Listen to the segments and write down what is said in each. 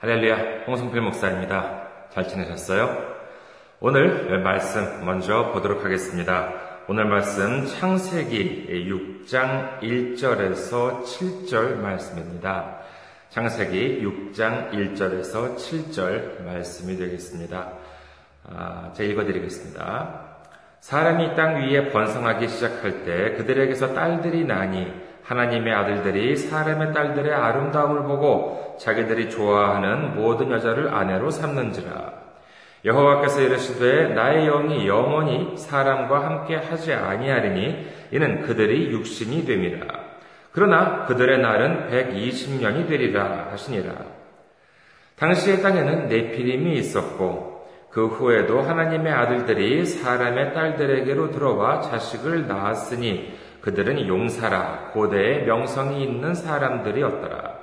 할렐루야, 홍성필 목사입니다. 잘 지내셨어요? 오늘 말씀 먼저 보도록 하겠습니다. 오늘 말씀 창세기 6장 1절에서 7절 말씀입니다. 창세기 6장 1절에서 7절 말씀이 되겠습니다. 제가 읽어드리겠습니다. 사람이 땅 위에 번성하기 시작할 때 그들에게서 딸들이 나니 하나님의 아들들이 사람의 딸들의 아름다움을 보고 자기들이 좋아하는 모든 여자를 아내로 삼는지라. 여호와께서 이르시되 나의 영이 영원히 사람과 함께 하지 아니하리니 이는 그들이 육신이 됨이라. 그러나 그들의 날은 120년이 되리라 하시니라. 당시의 땅에는 네피림이 있었고 그 후에도 하나님의 아들들이 사람의 딸들에게로 들어와 자식을 낳았으니 그들은 용사라 고대의 명성이 있는 사람들이었더라.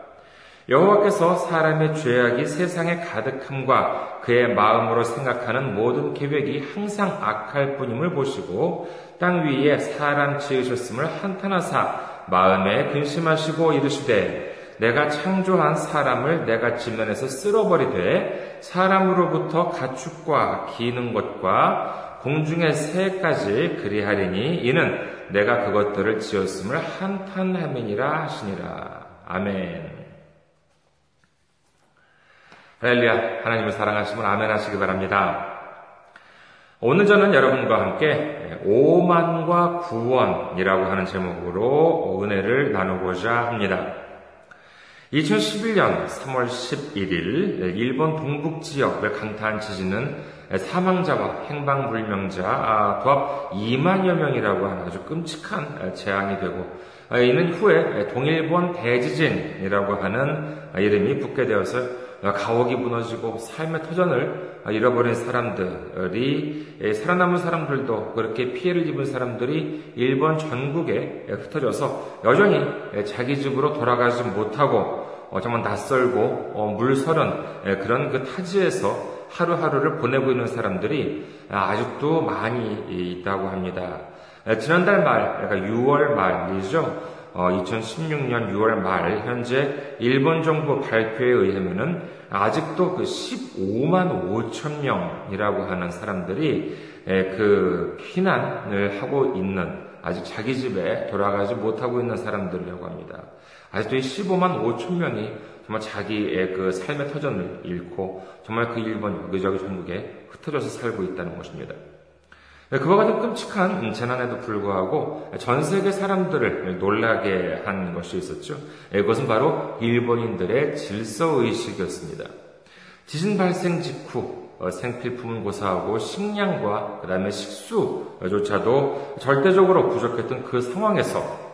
여호와께서 사람의 죄악이 세상에 가득함과 그의 마음으로 생각하는 모든 계획이 항상 악할 뿐임을 보시고 땅 위에 사람 지으셨음을 한탄하사 마음에 근심하시고 이르시되 내가 창조한 사람을 내가 지면에서 쓸어버리되 사람으로부터 가축과 기는 것과 공중의 새까지 그리하리니 이는 내가 그것들을 지었음을 한탄함이니라 하시니라. 아멘. 할렐루야, 하나님을 사랑하시면 아멘 하시기 바랍니다. 오늘 저는 여러분과 함께 오만과 구원이라고 하는 제목으로 은혜를 나누고자 합니다. 2011년 3월 11일 일본 동북지역을 강타한 지진은 사망자와 행방불명자 도합 2만여 명이라고 하는 아주 끔찍한 재앙이 되고 이는 후에 동일본 대지진이라고 하는 이름이 붙게 되어서 가옥이 무너지고 삶의 터전을 잃어버린 사람들이 살아남은 사람들도 그렇게 피해를 입은 사람들이 일본 전국에 흩어져서 여전히 자기 집으로 돌아가지 못하고 정말 낯설고 물서른 그런 그 타지에서 하루하루를 보내고 있는 사람들이 아직도 많이 있다고 합니다. 지난달 말, 그러니까 6월 말이죠. 2016년 6월 말 현재 일본 정부 발표에 의하면은 아직도 그 15만 5천 명이라고 하는 사람들이 그 피난을 하고 있는 아직 자기 집에 돌아가지 못하고 있는 사람들이라고 합니다. 아직도 이 15만 5천 명이 정말 자기의 그 삶의 터전을 잃고 정말 그 일본 여기저기 전국에 흩어져서 살고 있다는 것입니다. 그와 같은 끔찍한 재난에도 불구하고 전 세계 사람들을 놀라게 한 것이 있었죠. 그것은 바로 일본인들의 질서의식이었습니다. 지진 발생 직후 생필품을 고사하고 식량과 그 다음에 식수조차도 절대적으로 부족했던 그 상황에서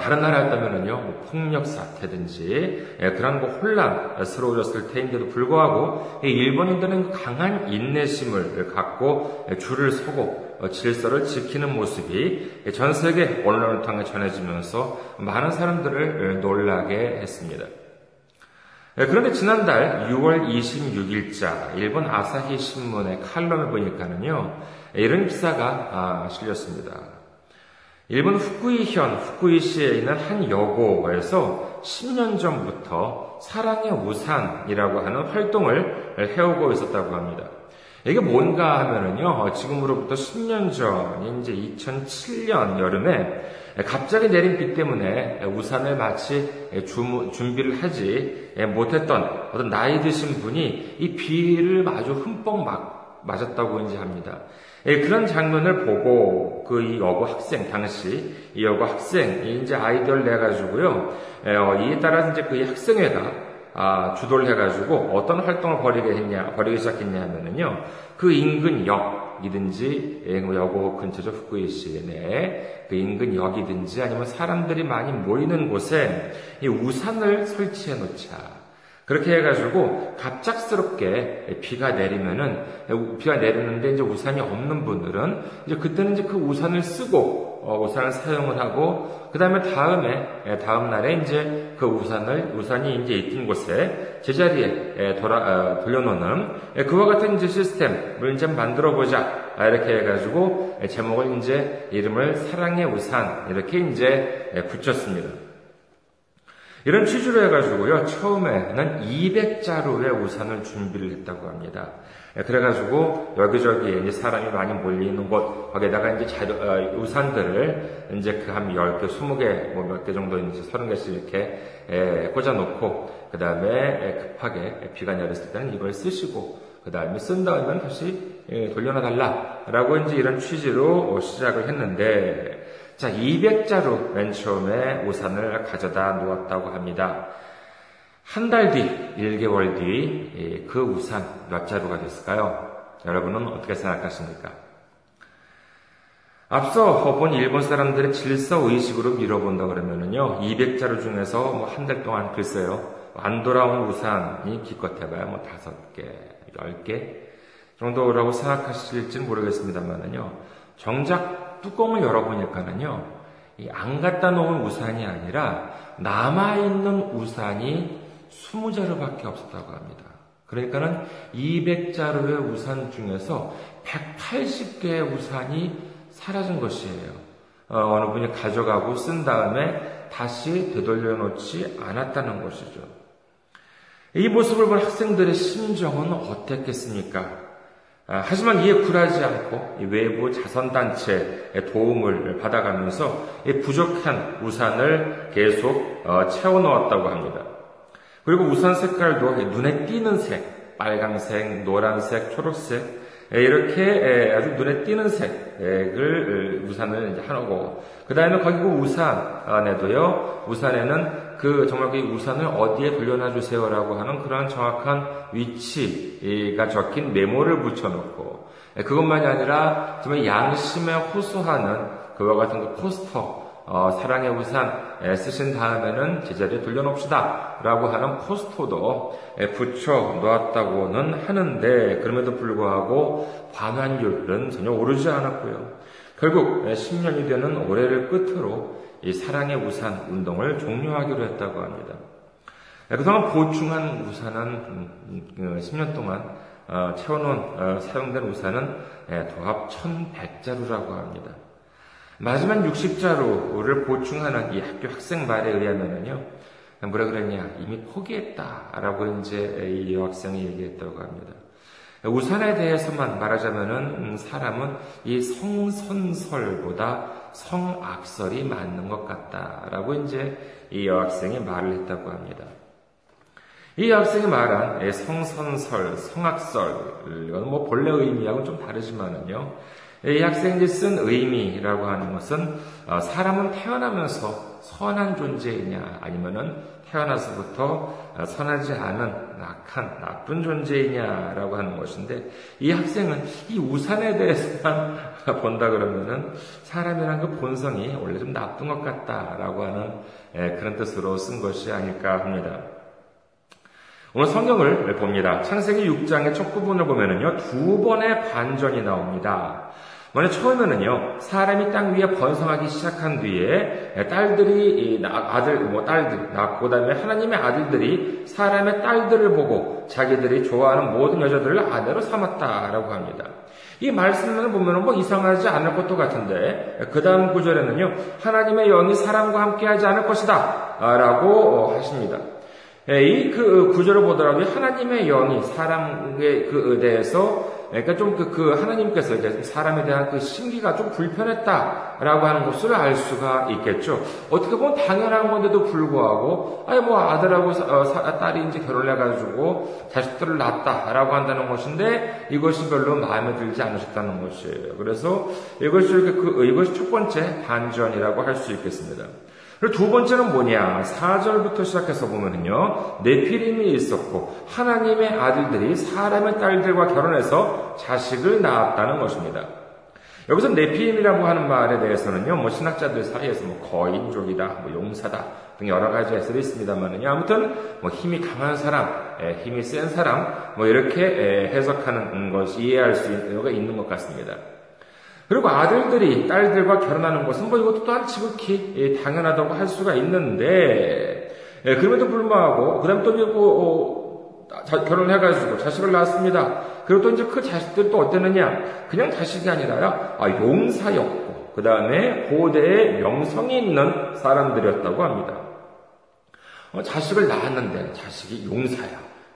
다른 나라였다면은요, 폭력 사태든지, 그런 혼란스러워졌을 때인데도 불구하고, 일본인들은 강한 인내심을 갖고, 줄을 서고, 질서를 지키는 모습이 전 세계 언론을 통해 전해지면서 많은 사람들을 놀라게 했습니다. 그런데 지난달 6월 26일자, 일본 아사히 신문의 칼럼을 보니까는요, 이런 기사가 실렸습니다. 일본 후쿠이현, 후쿠이시에 있는 한 여고에서 10년 전부터 사랑의 우산이라고 하는 활동을 해오고 있었다고 합니다. 이게 뭔가 하면은요, 지금으로부터 10년 전인 이제 2007년 여름에 갑자기 내린 비 때문에 우산을 마치 준비를 하지 못했던 어떤 나이 드신 분이 이 비를 아주 흠뻑 맞았다고 이제 합니다. 그런 장면을 보고 그 여고 학생 당시 이 여고 학생이 이제 아이디어를 내가지고요. 이에 따라서 이제 그 학생회가 주도를 해가지고 어떤 활동을 벌이기 시작했냐 하면은요. 그 인근 역이든지 여고 근처죠 후쿠이시 내에 그 인근 역이든지 아니면 사람들이 많이 모이는 곳에 이 우산을 설치해 놓자. 그렇게 해가지고 갑작스럽게 비가 내리는데 이제 우산이 없는 분들은 이제 그때는 이제 그 우산을 쓰고 우산을 사용을 하고 그 다음날에 이제 그 우산이 이제 있던 곳에 제자리에 돌려놓는 그와 같은 이제 시스템을 이제 만들어 보자 이렇게 해가지고 제목을 이제 이름을 사랑의 우산 이렇게 이제 붙였습니다. 이런 취지로 해가지고요, 처음에는 200자루의 우산을 준비를 했다고 합니다. 그래가지고 여기저기 이제 사람이 많이 몰리는 곳, 거기에다가 이제 우산들을 이제 그 한 10개, 20개, 뭐 몇 개 정도 이제 30개씩 이렇게 꽂아놓고, 그 다음에 급하게 비가 내렸을 때는 이걸 쓰시고, 그 다음에 쓴 다음에 다시 돌려놔달라라고 이제 이런 취지로 시작을 했는데, 자, 200자루 맨 처음에 우산을 가져다 놓았다고 합니다. 한 달 뒤, 1개월 뒤 그 우산 몇 자루가 됐을까요? 여러분은 어떻게 생각하십니까? 앞서 본 일본 사람들의 질서의식으로 밀어본다 그러면은요, 200자루 중에서 뭐 한 달 동안 글쎄요, 안 돌아온 우산이 기껏해봐야 뭐 5개, 10개 정도라고 생각하실지 모르겠습니다만은요, 정작 뚜껑을 열어보니까는요, 이 안 갖다 놓은 우산이 아니라 남아있는 우산이 20자루밖에 없었다고 합니다. 그러니까는 200자루의 우산 중에서 180개의 우산이 사라진 것이에요. 어느 분이 가져가고 쓴 다음에 다시 되돌려놓지 않았다는 것이죠. 이 모습을 본 학생들의 심정은 어땠겠습니까? 하지만 이에 굴하지 않고 외부 자선단체의 도움을 받아가면서 부족한 우산을 계속 채워넣었다고 합니다. 그리고 우산 색깔도 눈에 띄는 색, 빨강색, 노란색, 초록색, 이렇게 아주 눈에 띄는 색을 우산을 이제 하고, 그 다음에 거기 그 우산에도요, 우산에는 그 정말 그 우산을 어디에 돌려놔 주세요라고 하는 그런 정확한 위치가 적힌 메모를 붙여놓고, 그것만이 아니라 정말 양심에 호소하는 그와 같은 그 포스터, 사랑의 우산 쓰신 다음에는 제자리에 돌려놓읍시다 라고 하는 포스터도 붙여놓았다고는 하는데, 그럼에도 불구하고 반환율은 전혀 오르지 않았고요, 결국 10년이 되는 올해를 끝으로 이 사랑의 우산 운동을 종료하기로 했다고 합니다. 그동안 보충한 우산은 10년 동안 채워놓은 사용된 우산은 도합 1100자루라고 합니다. 마지막 60자루를 보충하는 이 학교 학생 말에 의하면은요, 뭐라 그랬냐, 이미 포기했다라고 이제 이 여학생이 얘기했다고 합니다. 우산에 대해서만 말하자면은 사람은 이 성선설보다 성악설이 맞는 것 같다라고 이제 이 여학생이 말을 했다고 합니다. 이 여학생이 말한 성선설, 성악설, 이건 뭐 본래 의미하고는 좀 다르지만은요, 이 학생들이 쓴 의미라고 하는 것은 사람은 태어나면서 선한 존재이냐, 아니면은 태어나서부터 선하지 않은 악한, 나쁜 존재이냐라고 하는 것인데, 이 학생은 이 우산에 대해서만 본다 그러면은 사람이란 그 본성이 원래 좀 나쁜 것 같다라고 하는 그런 뜻으로 쓴 것이 아닐까 합니다. 오늘 성경을 봅니다. 창세기 6장의 첫 부분을 보면은요, 두 번의 반전이 나옵니다. 먼저 처음에는요, 사람이 땅 위에 번성하기 시작한 뒤에 딸들이 딸들 낳고, 그다음에 하나님의 아들들이 사람의 딸들을 보고 자기들이 좋아하는 모든 여자들을 아내로 삼았다라고 합니다. 이 말씀을 보면 뭐 이상하지 않을 것도 같은데, 그 다음 구절에는요, 하나님의 영이 사람과 함께하지 않을 것이다 라고 하십니다. 이 그 구절을 보더라도 하나님의 영이 사람에 대해서, 그러니까 좀 그 하나님께서 이제 사람에 대한 그 심기가 좀 불편했다라고 하는 것을 알 수가 있겠죠. 어떻게 보면 당연한 건데도 불구하고, 아니 뭐 아들하고 딸이 이제 결혼해가지고 자식들을 낳았다라고 한다는 것인데, 이것이 별로 마음에 들지 않으셨다는 것이에요. 그래서 이것이 첫 번째 반전이라고 할 수 있겠습니다. 그리고 두 번째는 뭐냐, 4절부터 시작해서 보면은요, 네피림이 있었고 하나님의 아들들이 사람의 딸들과 결혼해서 자식을 낳았다는 것입니다. 여기서 네피림이라고 하는 말에 대해서는요, 뭐 신학자들 사이에서 뭐 거인족이다, 뭐 용사다 등 여러 가지 해설이 있습니다만은요, 아무튼 뭐 힘이 강한 사람, 힘이 센 사람, 뭐 이렇게 해석하는 것이 이해할 수 있는 이유가 있는 것 같습니다. 그리고 아들들이 딸들과 결혼하는 것은 뭐 이것도 또한 지극히 당연하다고 할 수가 있는데, 그럼에도 불구하고, 그 다음에 또 이제 결혼해가지고 자식을 낳았습니다. 그리고 또 이제 그 자식들이 또 어땠느냐. 그냥 자식이 아니라요, 용사였고, 그 다음에 고대의 명성이 있는 사람들이었다고 합니다. 자식을 낳았는데 자식이 용사야.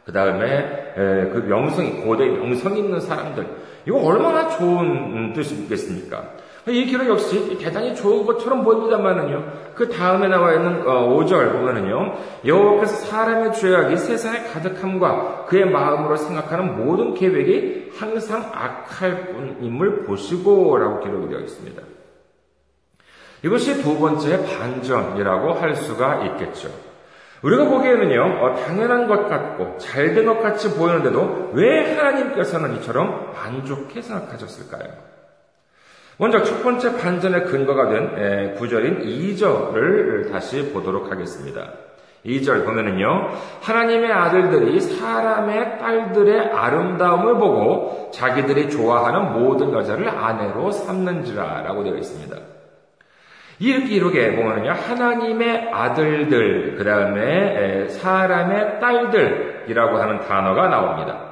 그 다음에 그 명성이 고대 명성이 있는 사람들, 이거 얼마나 좋은 뜻이겠습니까? 이 기록 역시 대단히 좋은 것처럼 보입니다만은요, 그 다음에 나와 있는 5절 보면은요, 여호와께서 사람의 죄악이 세상에 가득함과 그의 마음으로 생각하는 모든 계획이 항상 악할 뿐임을 보시고라고 기록이 되어 있습니다. 이것이 두 번째 반전이라고 할 수가 있겠죠. 우리가 보기에는요, 당연한 것 같고 잘된 것 같이 보이는데도 왜 하나님께서는 이처럼 안 좋게 생각하셨을까요? 먼저 첫 번째 반전의 근거가 된 구절인 2절을 다시 보도록 하겠습니다. 2절 보면은요, 하나님의 아들들이 사람의 딸들의 아름다움을 보고 자기들이 좋아하는 모든 여자를 아내로 삼는지라 라고 되어 있습니다. 이 기록에 보면은요, 하나님의 아들들, 그 다음에 사람의 딸들이라고 하는 단어가 나옵니다.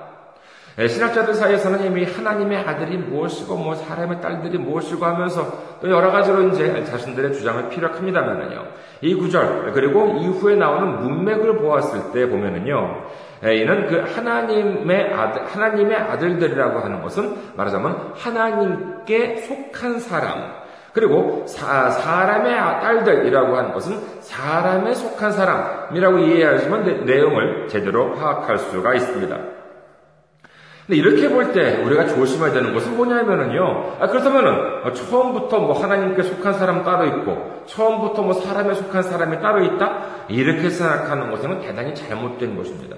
신학자들 사이에서는 이미 하나님의 아들이 무엇이고, 뭐, 사람의 딸들이 무엇이고 하면서 또 여러 가지로 이제 자신들의 주장을 피력합니다만은요, 이 구절, 그리고 이후에 나오는 문맥을 보았을 때 보면은요, 이는 그 하나님의 아들들이라고 하는 것은 말하자면 하나님께 속한 사람, 그리고 사람의 딸들이라고 하는 것은 사람에 속한 사람이라고 이해하시면 내용을 제대로 파악할 수가 있습니다. 근데 이렇게 볼 때 우리가 조심해야 되는 것은 뭐냐면은요, 그렇다면은 처음부터 뭐 하나님께 속한 사람 따로 있고, 처음부터 뭐 사람에 속한 사람이 따로 있다, 이렇게 생각하는 것은 대단히 잘못된 것입니다.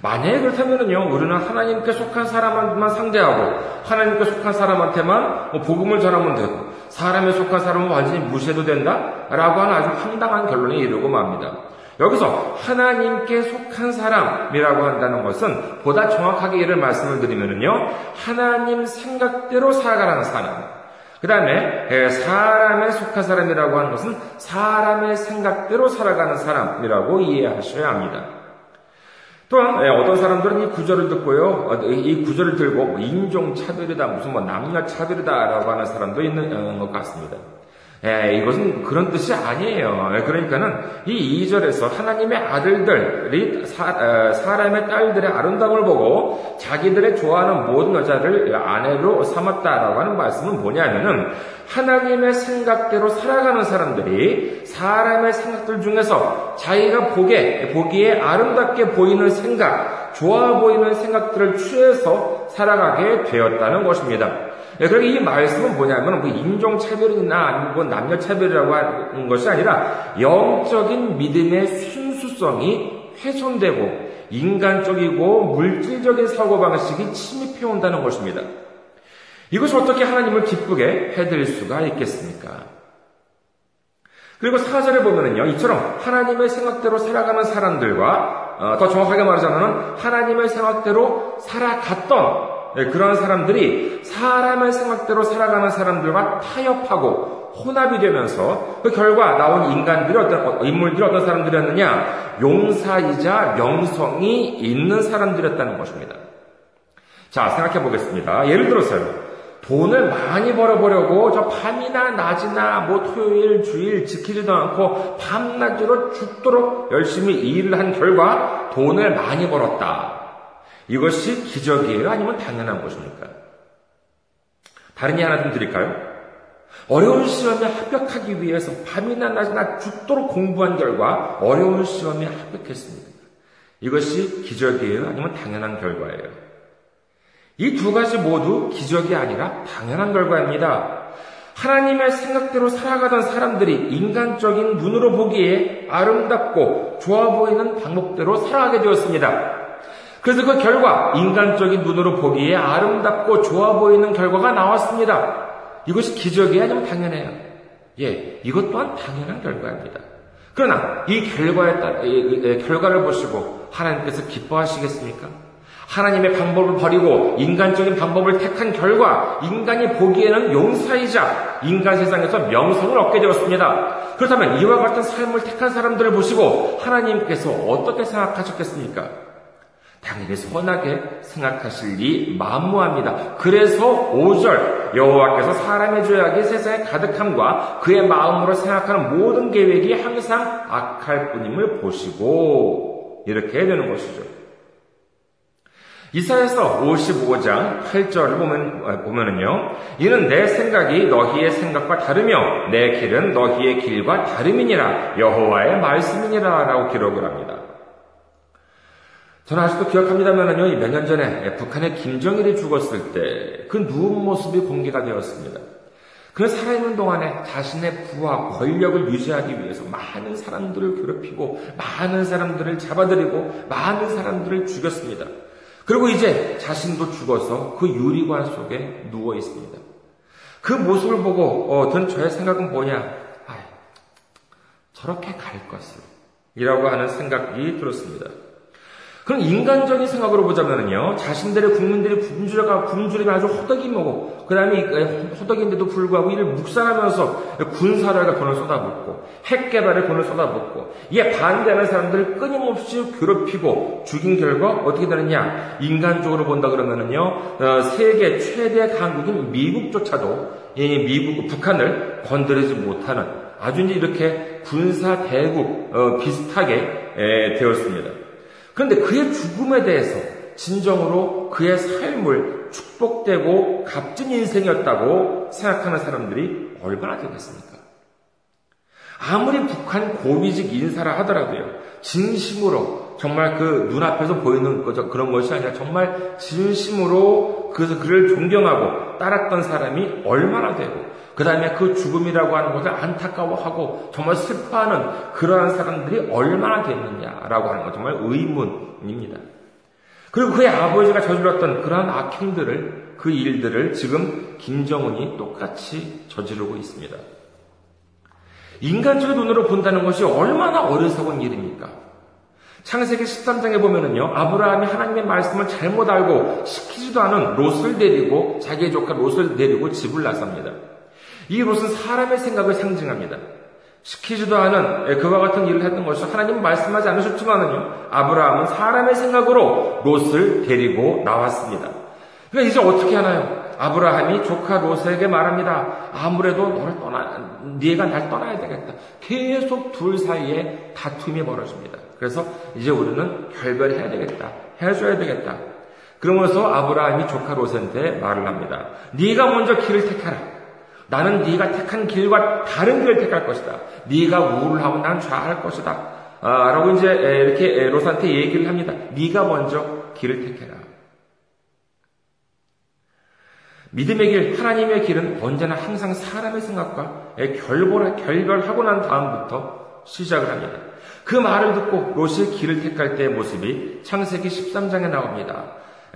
만약에 그렇다면은요, 우리는 하나님께 속한 사람만 상대하고, 하나님께 속한 사람한테만 뭐 복음을 전하면 되고, 사람에 속한 사람은 완전히 무시해도 된다라고 하는 아주 황당한 결론에 이르고 맙니다. 여기서 하나님께 속한 사람이라고 한다는 것은 보다 정확하게 이를 말씀을 드리면요, 하나님 생각대로 살아가는 사람, 그 다음에 사람에 속한 사람이라고 하는 것은 사람의 생각대로 살아가는 사람이라고 이해하셔야 합니다. 또한 어떤 사람들은 이 구절을 듣고요, 이 구절을 들고 인종차별이다, 무슨 뭐 남녀차별이다 라고 하는 사람도 있는 것 같습니다. 이것은 그런 뜻이 아니에요. 그러니까는 이 2절에서 하나님의 아들들이 사람의 딸들의 아름다움을 보고 자기들의 좋아하는 모든 여자를 아내로 삼았다라고 하는 말씀은 뭐냐면은, 하나님의 생각대로 살아가는 사람들이 사람의 생각들 중에서 자기가 보기에 아름답게 보이는 생각, 좋아 보이는 생각들을 취해서 살아가게 되었다는 것입니다. 그러니까 이 말씀은 뭐냐면 뭐 인종차별이나 아니면 뭐 남녀차별이라고 하는 것이 아니라 영적인 믿음의 순수성이 훼손되고 인간적이고 물질적인 사고방식이 침입해온다는 것입니다. 이것이 어떻게 하나님을 기쁘게 해드릴 수가 있겠습니까? 그리고 4절에 보면은요, 이처럼 하나님의 생각대로 살아가는 사람들과 더 정확하게 말하자면 하나님의 생각대로 살아갔던 그런 사람들이 사람의 생각대로 살아가는 사람들과 타협하고 혼합이 되면서 그 결과 나온 인간들이 인물들이 어떤 사람들이었느냐, 용사이자 명성이 있는 사람들이었다는 것입니다. 자, 생각해 보겠습니다. 예를 들어서요, 돈을 많이 벌어보려고 저 밤이나 낮이나 뭐 토요일, 주일 지키지도 않고 밤낮으로 죽도록 열심히 일을 한 결과 돈을 많이 벌었다. 이것이 기적이에요? 아니면 당연한 것입니까? 다른 예 하나 좀 드릴까요? 어려운 시험에 합격하기 위해서 밤이나 낮이나 죽도록 공부한 결과 어려운 시험에 합격했습니다. 이것이 기적이에요? 아니면 당연한 결과예요? 이 두 가지 모두 기적이 아니라 당연한 결과입니다. 하나님의 생각대로 살아가던 사람들이 인간적인 눈으로 보기에 아름답고 좋아 보이는 방법대로 살아가게 되었습니다. 그래서 그 결과 인간적인 눈으로 보기에 아름답고 좋아 보이는 결과가 나왔습니다. 이것이 기적이 아니면 당연해요. 예, 이것 또한 당연한 결과입니다. 그러나 이 결과를 보시고 하나님께서 기뻐하시겠습니까? 하나님의 방법을 버리고 인간적인 방법을 택한 결과 인간이 보기에는 용사이자 인간 세상에서 명성을 얻게 되었습니다. 그렇다면 이와 같은 삶을 택한 사람들을 보시고 하나님께서 어떻게 생각하셨겠습니까? 당연히 선하게 생각하실 리 만무합니다. 그래서 5절 여호와께서 사람의 죄악이 세상에 가득함과 그의 마음으로 생각하는 모든 계획이 항상 악할 뿐임을 보시고, 이렇게 되는 것이죠. 이사야서 55장 8절을 보면은요, 이는 내 생각이 너희의 생각과 다르며 내 길은 너희의 길과 다름이니라 여호와의 말씀이니라 라고 기록을 합니다. 저는 아직도 기억합니다만은요, 몇 년 전에 북한의 김정일이 죽었을 때 그 누운 모습이 공개가 되었습니다. 그는 살아있는 동안에 자신의 부와 권력을 유지하기 위해서 많은 사람들을 괴롭히고 많은 사람들을 잡아들이고 많은 사람들을 죽였습니다. 그리고 이제 자신도 죽어서 그 유리관 속에 누워 있습니다. 그 모습을 보고 든 저의 생각은 뭐냐, 저렇게 갈 것을 이라고 하는 생각이 들었습니다. 그럼 인간적인 생각으로 보자면요, 자신들의 국민들이 굶주리면 아주 호떡이 먹고, 그 다음에 호떡인데도 불구하고 이를 묵살하면서 군사력에 돈을 쏟아붓고 핵개발에 돈을 쏟아붓고, 이에 반대하는 사람들을 끊임없이 괴롭히고 죽인 결과 어떻게 되느냐, 인간적으로 본다 그러면요, 세계 최대 강국인 미국조차도 북한을 건드리지 못하는 아주 이제 이렇게 군사 대국 비슷하게 되었습니다. 그런데 그의 죽음에 대해서 진정으로 그의 삶을 축복되고 값진 인생이었다고 생각하는 사람들이 얼마나 되겠습니까? 아무리 북한 고위직 인사라 하더라도요, 진심으로 정말 그 눈앞에서 보이는 거죠. 그런 것이 아니라 정말 진심으로 그를 존경하고 따랐던 사람이 얼마나 되고, 그 다음에 그 죽음이라고 하는 것을 안타까워하고 정말 슬퍼하는 그러한 사람들이 얼마나 됐느냐라고 하는 것, 정말 의문입니다. 그리고 그의 아버지가 저질렀던 그러한 악행들을, 그 일들을 지금 김정은이 똑같이 저지르고 있습니다. 인간적인 눈으로 본다는 것이 얼마나 어리석은 일입니까? 창세기 13장에 보면은요, 아브라함이 하나님의 말씀을 잘못 알고 시키지도 않은 롯을 데리고, 자기의 조카 롯을 데리고 집을 나섭니다. 이 롯은 사람의 생각을 상징합니다. 시키지도 않은 그와 같은 일을 했던 것이, 하나님 말씀하지 않으셨지만은요, 아브라함은 사람의 생각으로 롯을 데리고 나왔습니다. 그러니까 이제 어떻게 하나요? 아브라함이 조카 롯에게 말합니다. 아무래도 네가 날 떠나야 되겠다. 계속 둘 사이에 다툼이 벌어집니다. 그래서 이제 우리는 결별해야 되겠다, 해줘야 되겠다. 그러면서 아브라함이 조카 롯한테 말을 합니다. 네가 먼저 길을 택하라. 나는 네가 택한 길과 다른 길을 택할 것이다. 네가 우울하면 난 좌할 것이다. 라고 이제 이렇게 롯한테 얘기를 합니다. 네가 먼저 길을 택해라. 믿음의 길, 하나님의 길은 언제나 항상 사람의 생각과 결별하고 난 다음부터 시작을 합니다. 그 말을 듣고 롯이 길을 택할 때의 모습이 창세기 13장에 나옵니다.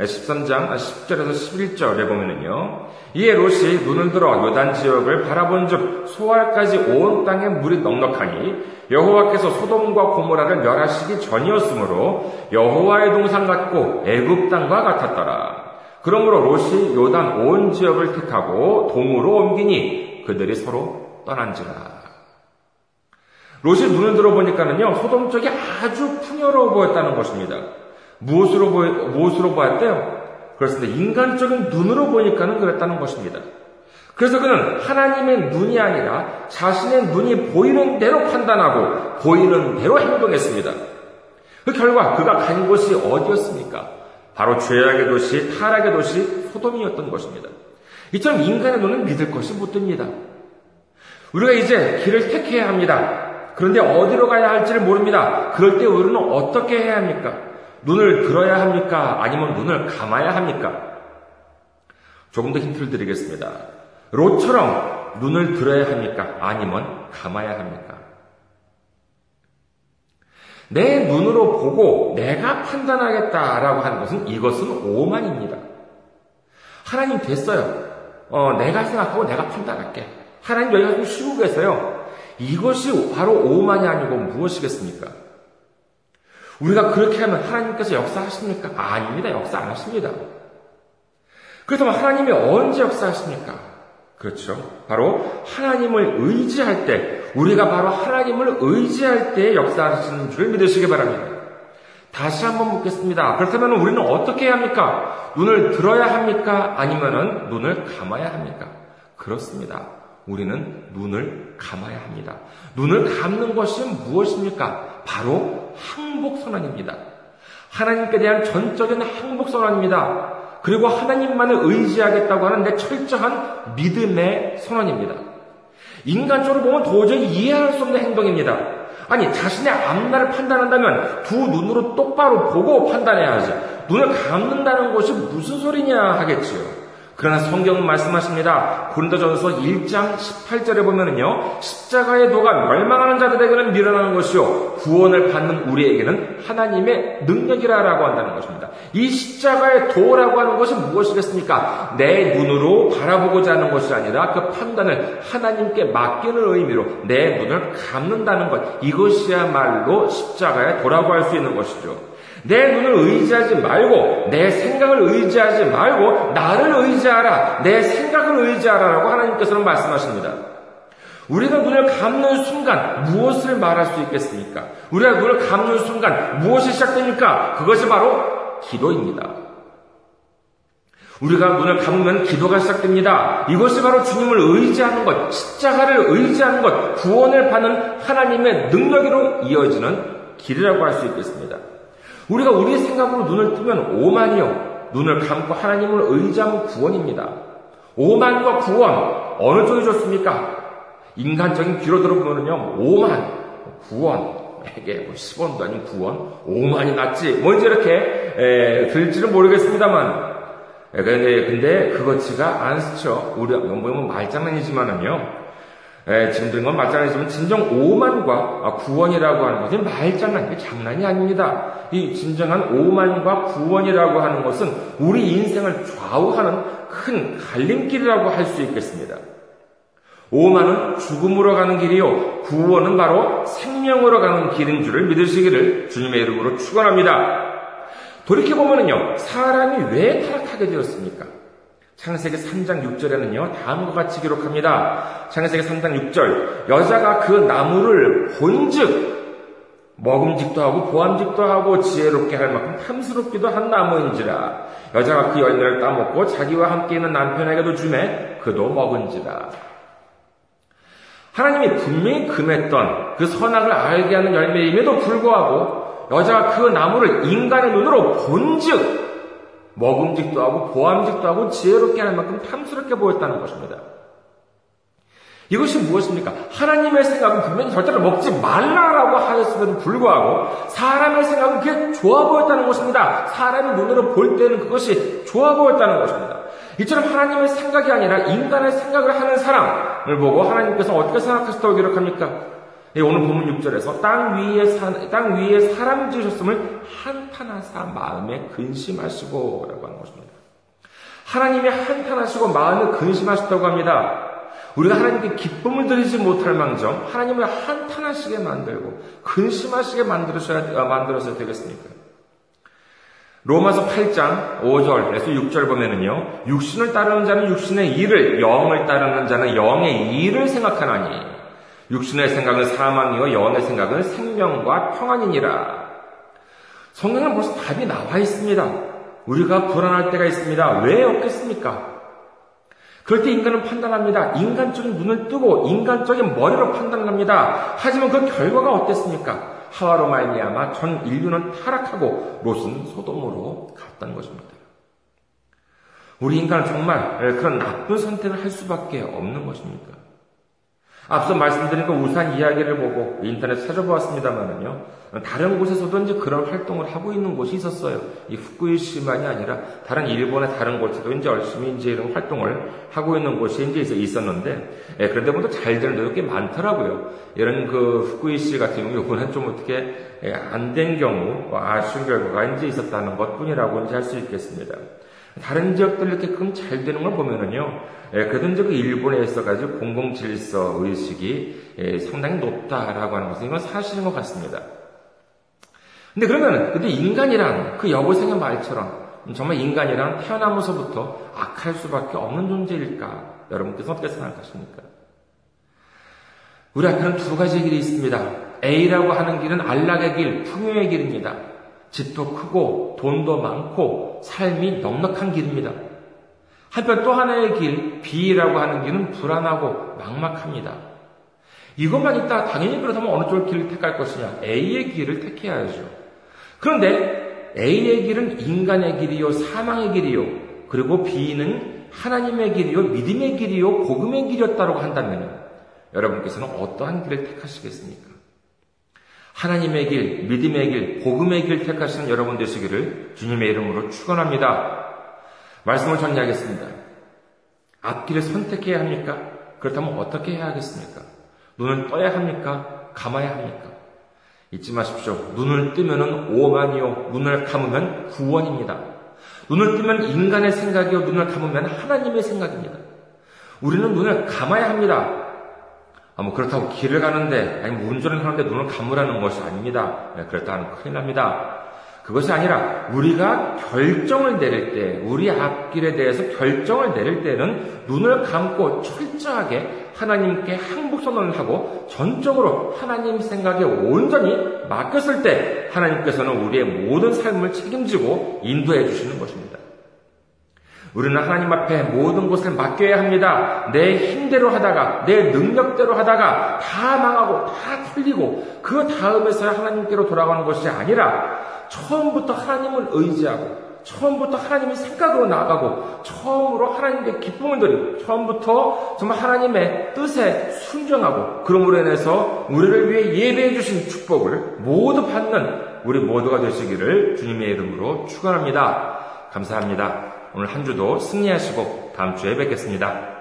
13장 10절에서 11절에 보면은요, 이에 롯이 눈을 들어 요단 지역을 바라본즉 소알까지 온 땅에 물이 넉넉하니 여호와께서 소돔과 고모라를 멸하시기 전이었으므로 여호와의 동산 같고 애굽 땅과 같았더라. 그러므로 롯이 요단 온 지역을 택하고 동으로 옮기니 그들이 서로 떠난지라. 롯이 눈을 들어보니까는요, 소돔 쪽이 아주 풍요로워 보였다는 것입니다. 무엇으로 보았대요? 그렇습니다. 인간적인 눈으로 보니까는 그랬다는 것입니다. 그래서 그는 하나님의 눈이 아니라 자신의 눈이 보이는 대로 판단하고 보이는 대로 행동했습니다. 그 결과 그가 간 곳이 어디였습니까? 바로 죄악의 도시, 타락의 도시 소돔이었던 것입니다. 이처럼 인간의 눈은 믿을 것이 못 됩니다. 우리가 이제 길을 택해야 합니다. 그런데 어디로 가야 할지를 모릅니다. 그럴 때 우리는 어떻게 해야 합니까? 눈을 들어야 합니까? 아니면 눈을 감아야 합니까? 조금 더 힌트를 드리겠습니다. 롯처럼 눈을 들어야 합니까? 아니면 감아야 합니까? 내 눈으로 보고 내가 판단하겠다라고 하는 것은, 이것은 오만입니다. 하나님 됐어요. 내가 생각하고 내가 판단할게. 하나님 여기가 좀 쉬고 계세요. 이것이 바로 오만이 아니고 무엇이겠습니까? 우리가 그렇게 하면 하나님께서 역사하십니까? 아닙니다. 역사 안 하십니다. 그렇다면 하나님이 언제 역사하십니까? 그렇죠. 바로 하나님을 의지할 때, 우리가 바로 하나님을 의지할 때 역사하시는 줄 믿으시기 바랍니다. 다시 한번 묻겠습니다. 그렇다면 우리는 어떻게 해야 합니까? 눈을 들어야 합니까? 아니면 눈을 감아야 합니까? 그렇습니다. 우리는 눈을 감아야 합니다. 눈을 감는 것이 무엇입니까? 바로 항복선언입니다. 하나님께 대한 전적인 항복선언입니다. 그리고 하나님만을 의지하겠다고 하는 내 철저한 믿음의 선언입니다. 인간적으로 보면 도저히 이해할 수 없는 행동입니다. 아니, 자신의 앞날을 판단한다면 두 눈으로 똑바로 보고 판단해야지 눈을 감는다는 것이 무슨 소리냐 하겠지요. 그러나 성경은 말씀하십니다. 고린도전서 1장 18절에 보면은요, 십자가의 도가 멸망하는 자들에게는 미련한 것이요 구원을 받는 우리에게는 하나님의 능력이라고 한다는 것입니다. 이 십자가의 도라고 하는 것이 무엇이겠습니까? 내 눈으로 바라보고자 하는 것이 아니라 그 판단을 하나님께 맡기는 의미로 내 눈을 감는다는 것, 이것이야말로 십자가의 도라고 할 수 있는 것이죠. 내 눈을 의지하지 말고, 내 생각을 의지하지 말고, 나를 의지하라, 내 생각을 의지하라라고 하나님께서는 말씀하십니다. 우리가 눈을 감는 순간 무엇을 말할 수 있겠습니까? 우리가 눈을 감는 순간 무엇이 시작됩니까? 그것이 바로 기도입니다. 우리가 눈을 감으면 기도가 시작됩니다. 이것이 바로 주님을 의지하는 것, 십자가를 의지하는 것, 구원을 받는 하나님의 능력으로 이어지는 길이라고 할 수 있겠습니다. 우리가 우리의 생각으로 눈을 뜨면 오만이요, 눈을 감고 하나님을 의지하면 구원입니다. 오만과 구원, 어느 쪽이 좋습니까? 인간적인 귀로 들어보면요, 오만, 구원, 이게 10원도 아닌 구원, 오만이 낫지, 뭔지 이렇게 들지는 모르겠습니다만, 근데 그것지가 않죠. 우리 영보형은 말장난이지만은요, 지금 들은 건 말장난이지만 진정 오만과 구원이라고 하는 것은 말장난, 장난이 아닙니다. 이 진정한 오만과 구원이라고 하는 것은 우리 인생을 좌우하는 큰 갈림길이라고 할 수 있겠습니다. 오만은 죽음으로 가는 길이요, 구원은 바로 생명으로 가는 길인 줄을 믿으시기를 주님의 이름으로 축원합니다. 돌이켜보면요, 사람이 왜 타락하게 되었습니까? 창세기 3장 6절에는요, 다음과 같이 기록합니다. 창세기 3장 6절, 여자가 그 나무를 본즉 먹음직도 하고 보암직도 하고 지혜롭게 할 만큼 탐스럽기도 한 나무인지라, 여자가 그 열매를 따먹고 자기와 함께 있는 남편에게도 주매 그도 먹은지라. 하나님이 분명히 금했던 그 선악을 알게 하는 열매임에도 불구하고 여자가 그 나무를 인간의 눈으로 본즉 먹음직도 하고 보암직도 하고 지혜롭게 할 만큼 탐스럽게 보였다는 것입니다. 이것이 무엇입니까? 하나님의 생각은 분명히 절대로 먹지 말라라고 하였음에도 불구하고 사람의 생각은 그게 좋아 보였다는 것입니다. 사람의 눈으로 볼 때는 그것이 좋아 보였다는 것입니다. 이처럼 하나님의 생각이 아니라 인간의 생각을 하는 사람을 보고 하나님께서 어떻게 생각하셨다고 기록합니까? 오늘 본문 6절에서 땅 위에 사람 지으셨음을 한탄하사 마음에 근심하시고 라고 하는 것입니다. 하나님이 한탄하시고 마음에 근심하셨다고 합니다. 우리가 하나님께 기쁨을 드리지 못할 망정 하나님을 한탄하시게 만들고 근심하시게 만들어서 되겠습니까? 로마서 8장 5절에서 6절 보면은요, 육신을 따르는 자는 육신의 일을, 영을 따르는 자는 영의 일을 생각하나니 육신의 생각은 사망이요 영의 생각은 생명과 평안이니라. 성경은 벌써 답이 나와 있습니다. 우리가 불안할 때가 있습니다. 왜 없겠습니까? 그럴 때 인간은 판단합니다. 인간적인 눈을 뜨고 인간적인 머리로 판단합니다. 하지만 그 결과가 어땠습니까? 하와로 말미암아 전 인류는 타락하고 롯은 소돔으로 갔던 것입니다. 우리 인간은 정말 그런 나쁜 선택을 할 수밖에 없는 것입니까? 앞서 말씀드린 그 우산 이야기를 보고 인터넷 찾아보았습니다만은요, 다른 곳에서도 이제 그런 활동을 하고 있는 곳이 있었어요. 이 후쿠이시만이 아니라 다른 일본의 다른 곳에도 이제 열심히 이제 이런 활동을 하고 있는 곳이 이제 있었는데, 그런데 보면 잘 되는 데도 꽤 많더라고요. 이런 그 후쿠이시 같은 경우 요번엔 좀 어떻게 안 된 경우 아쉬운 결과가 이제 있었다는 것 뿐이라고 이제 할 수 있겠습니다. 다른 지역들 이렇게 끔 잘 되는 걸 보면은요, 그래도 이제 그 일본에 있어가지고 공공질서 의식이 상당히 높다라고 하는 것은 이건 사실인 것 같습니다. 근데 그러면은, 근데 인간이란 그 여고생의 말처럼 정말 인간이란 태어나면서부터 악할 수밖에 없는 존재일까? 여러분께서 어떻게 생각하십니까? 우리 앞에는 두 가지 길이 있습니다. A라고 하는 길은 안락의 길, 풍요의 길입니다. 집도 크고 돈도 많고 삶이 넉넉한 길입니다. 한편 또 하나의 길, 비라고 하는 길은 불안하고 막막합니다. 이것만 있다 당연히 그렇다면 어느 쪽 길을 택할 것이냐? A의 길을 택해야 하죠. 그런데 A의 길은 인간의 길이요, 사망의 길이요, 그리고 B는 하나님의 길이요, 믿음의 길이요, 복음의 길이었다고 한다면 여러분께서는 어떠한 길을 택하시겠습니까? 하나님의 길, 믿음의 길, 복음의 길을 택하시는 여러분 되시기를 주님의 이름으로 축원합니다. 말씀을 정리하겠습니다. 앞길을 선택해야 합니까? 그렇다면 어떻게 해야 하겠습니까? 눈을 떠야 합니까? 감아야 합니까? 잊지 마십시오. 눈을 뜨면 오만이요, 눈을 감으면 구원입니다. 눈을 뜨면 인간의 생각이요, 눈을 감으면 하나님의 생각입니다. 우리는 눈을 감아야 합니다. 뭐 그렇다고 길을 가는데, 아니면 운전을 하는데 눈을 감으라는 것이 아닙니다. 그렇다 하면 큰일 납니다. 그것이 아니라 우리가 결정을 내릴 때, 우리 앞길에 대해서 결정을 내릴 때는 눈을 감고 철저하게 하나님께 항복 선언을 하고 전적으로 하나님 생각에 온전히 맡겼을 때 하나님께서는 우리의 모든 삶을 책임지고 인도해 주시는 것입니다. 우리는 하나님 앞에 모든 것을 맡겨야 합니다. 내 힘대로 하다가, 내 능력대로 하다가 다 망하고 다 틀리고 그 다음에서야 하나님께로 돌아가는 것이 아니라 처음부터 하나님을 의지하고, 처음부터 하나님의 생각으로 나아가고, 처음으로 하나님께 기쁨을 드리고, 처음부터 정말 하나님의 뜻에 순종하고, 그러므로 인해서 우리를 위해 예배해 주신 축복을 모두 받는 우리 모두가 되시기를 주님의 이름으로 축원합니다. 감사합니다. 오늘 한 주도 승리하시고 다음 주에 뵙겠습니다.